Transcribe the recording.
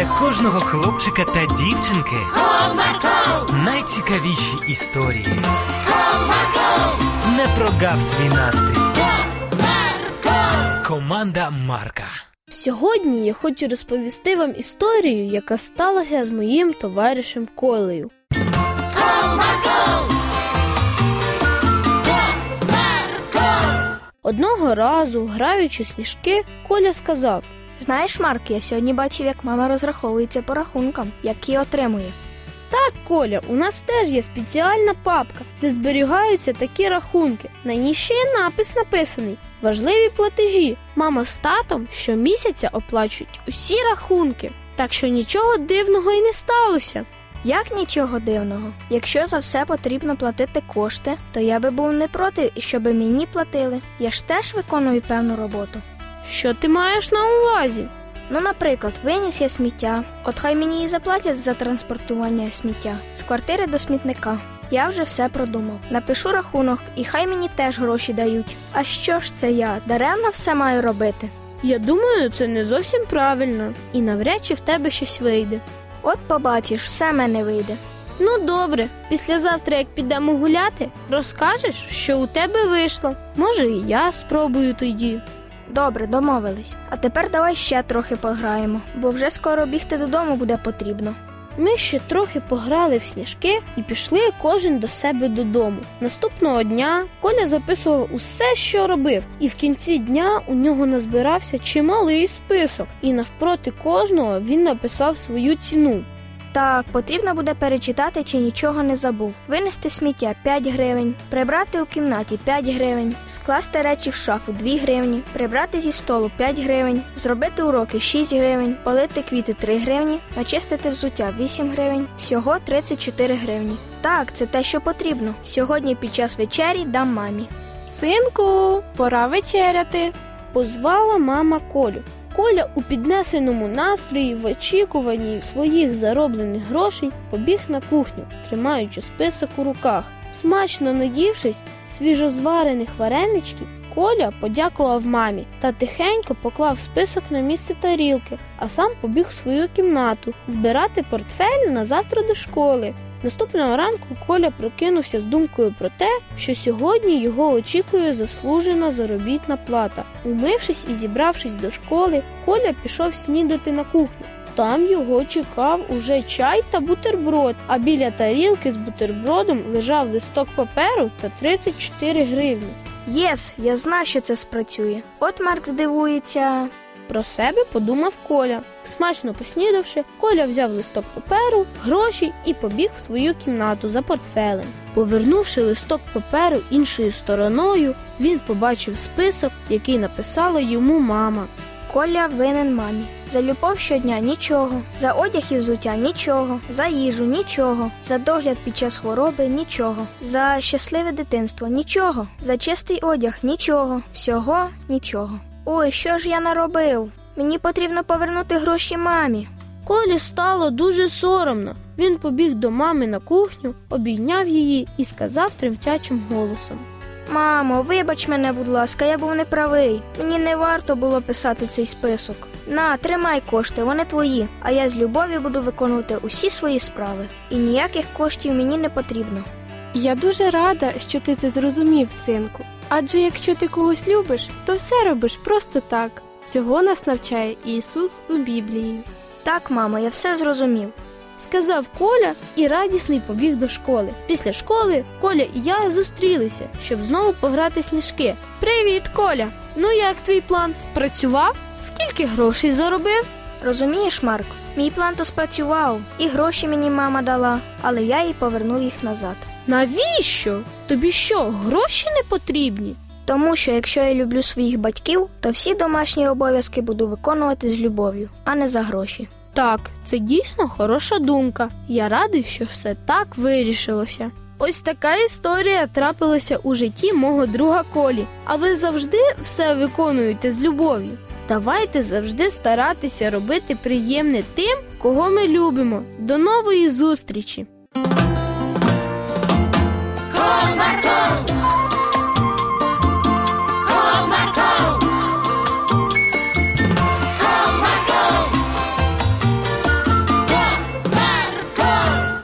для кожного хлопчика та дівчинки. Марко! Найцікавіші історії. Марко! Не прогав свій настрій. Марко! Команда Марка. Сьогодні я хочу розповісти вам історію, яка сталася з моїм товаришем Колею. Марко! Одного разу, граючи сніжки, Коля сказав: «Знаєш, Марк, я сьогодні бачив, як мама розраховується по рахункам, які отримує». «Так, Коля, у нас теж є спеціальна папка, де зберігаються такі рахунки. На ній ще є напис написаний: важливі платежі. Мама з татом щомісяця оплачують усі рахунки, так що нічого дивного і не сталося». «Як нічого дивного? Якщо за все потрібно платити кошти, то я би був не проти, щоб мені платили. Я ж теж виконую певну роботу». «Що ти маєш на увазі?» «Ну, наприклад, виніс я сміття. От хай мені і заплатять за транспортування сміття з квартири до смітника. Я вже все продумав. Напишу рахунок, і хай мені теж гроші дають. А що ж це я? Даремно все маю робити». «Я думаю, це не зовсім правильно. І навряд чи в тебе щось вийде». «От побачиш, все мене вийде». «Ну добре, післязавтра, як підемо гуляти, розкажеш, що у тебе вийшло. Може, і я спробую тоді». «Добре, домовились. А тепер давай ще трохи пограємо, бо вже скоро бігти додому буде потрібно». Ми ще трохи пограли в сніжки і пішли кожен до себе додому. Наступного дня Коля записував усе, що робив, і в кінці дня у нього назбирався чималий список, і навпроти кожного він написав свою ціну. «Так, потрібно буде перечитати, чи нічого не забув. Винести сміття – 5 гривень, прибрати у кімнаті – 5 гривень, скласти речі в шафу – 2 гривні, прибрати зі столу – 5 гривень, зробити уроки – 6 гривень, полити квіти – 3 гривні, начистити взуття – 8 гривень, всього 34 гривні. Так, це те, що потрібно. Сьогодні під час вечері дам мамі». «Синку, пора вечеряти», – позвала мама Колю. Коля у піднесеному настрої, в очікуванні своїх зароблених грошей, побіг на кухню, тримаючи список у руках. Смачно наївшись свіжозварених вареничків, Коля подякував мамі та тихенько поклав список на місце тарілки, а сам побіг у свою кімнату збирати портфель на завтра до школи. Наступного ранку Коля прокинувся з думкою про те, що сьогодні його очікує заслужена заробітна плата. Умившись і зібравшись до школи, Коля пішов снідати на кухню. Там його чекав уже чай та бутерброд, а біля тарілки з бутербродом лежав листок паперу та 34 гривні. «Єс, я знаю, що це спрацює. От Марк здивується». Про себе подумав Коля. Смачно поснідавши, Коля взяв листок паперу, гроші і побіг в свою кімнату за портфелем. Повернувши листок паперу іншою стороною, він побачив список, який написала йому мама. «Коля винен мамі. За любов щодня – нічого, за одяг і взуття – нічого, за їжу – нічого, за догляд під час хвороби – нічого, за щасливе дитинство – нічого, за чистий одяг – нічого, всього – нічого. Ой, що ж я наробив? Мені потрібно повернути гроші мамі». Колі стало дуже соромно. Він побіг до мами на кухню, обійняв її і сказав тремтячим голосом: «Мамо, вибач мене, будь ласка, я був неправий. Мені не варто було писати цей список. На, тримай кошти, вони твої, а я з любов'ю буду виконувати усі свої справи. І ніяких коштів мені не потрібно». «Я дуже рада, що ти це зрозумів, синку. Адже якщо ти когось любиш, то все робиш просто так. Цього нас навчає Ісус у Біблії». «Так, мамо, я все зрозумів», – сказав Коля і радісний побіг до школи. Після школи Коля і я зустрілися, щоб знову пограти сніжки. «Привіт, Коля! Ну як твій план, спрацював? Скільки грошей заробив?» «Розумієш, Марк, мій план то спрацював, і гроші мені мама дала, але я їй повернув їх назад». «Навіщо? Тобі що, гроші не потрібні?» «Тому що якщо я люблю своїх батьків, то всі домашні обов'язки буду виконувати з любов'ю, а не за гроші». «Так, це дійсно хороша думка. Я радий, що все так вирішилося». Ось така історія трапилася у житті мого друга Колі. А ви завжди все виконуєте з любов'ю? Давайте завжди старатися робити приємне тим, кого ми любимо. До нової зустрічі!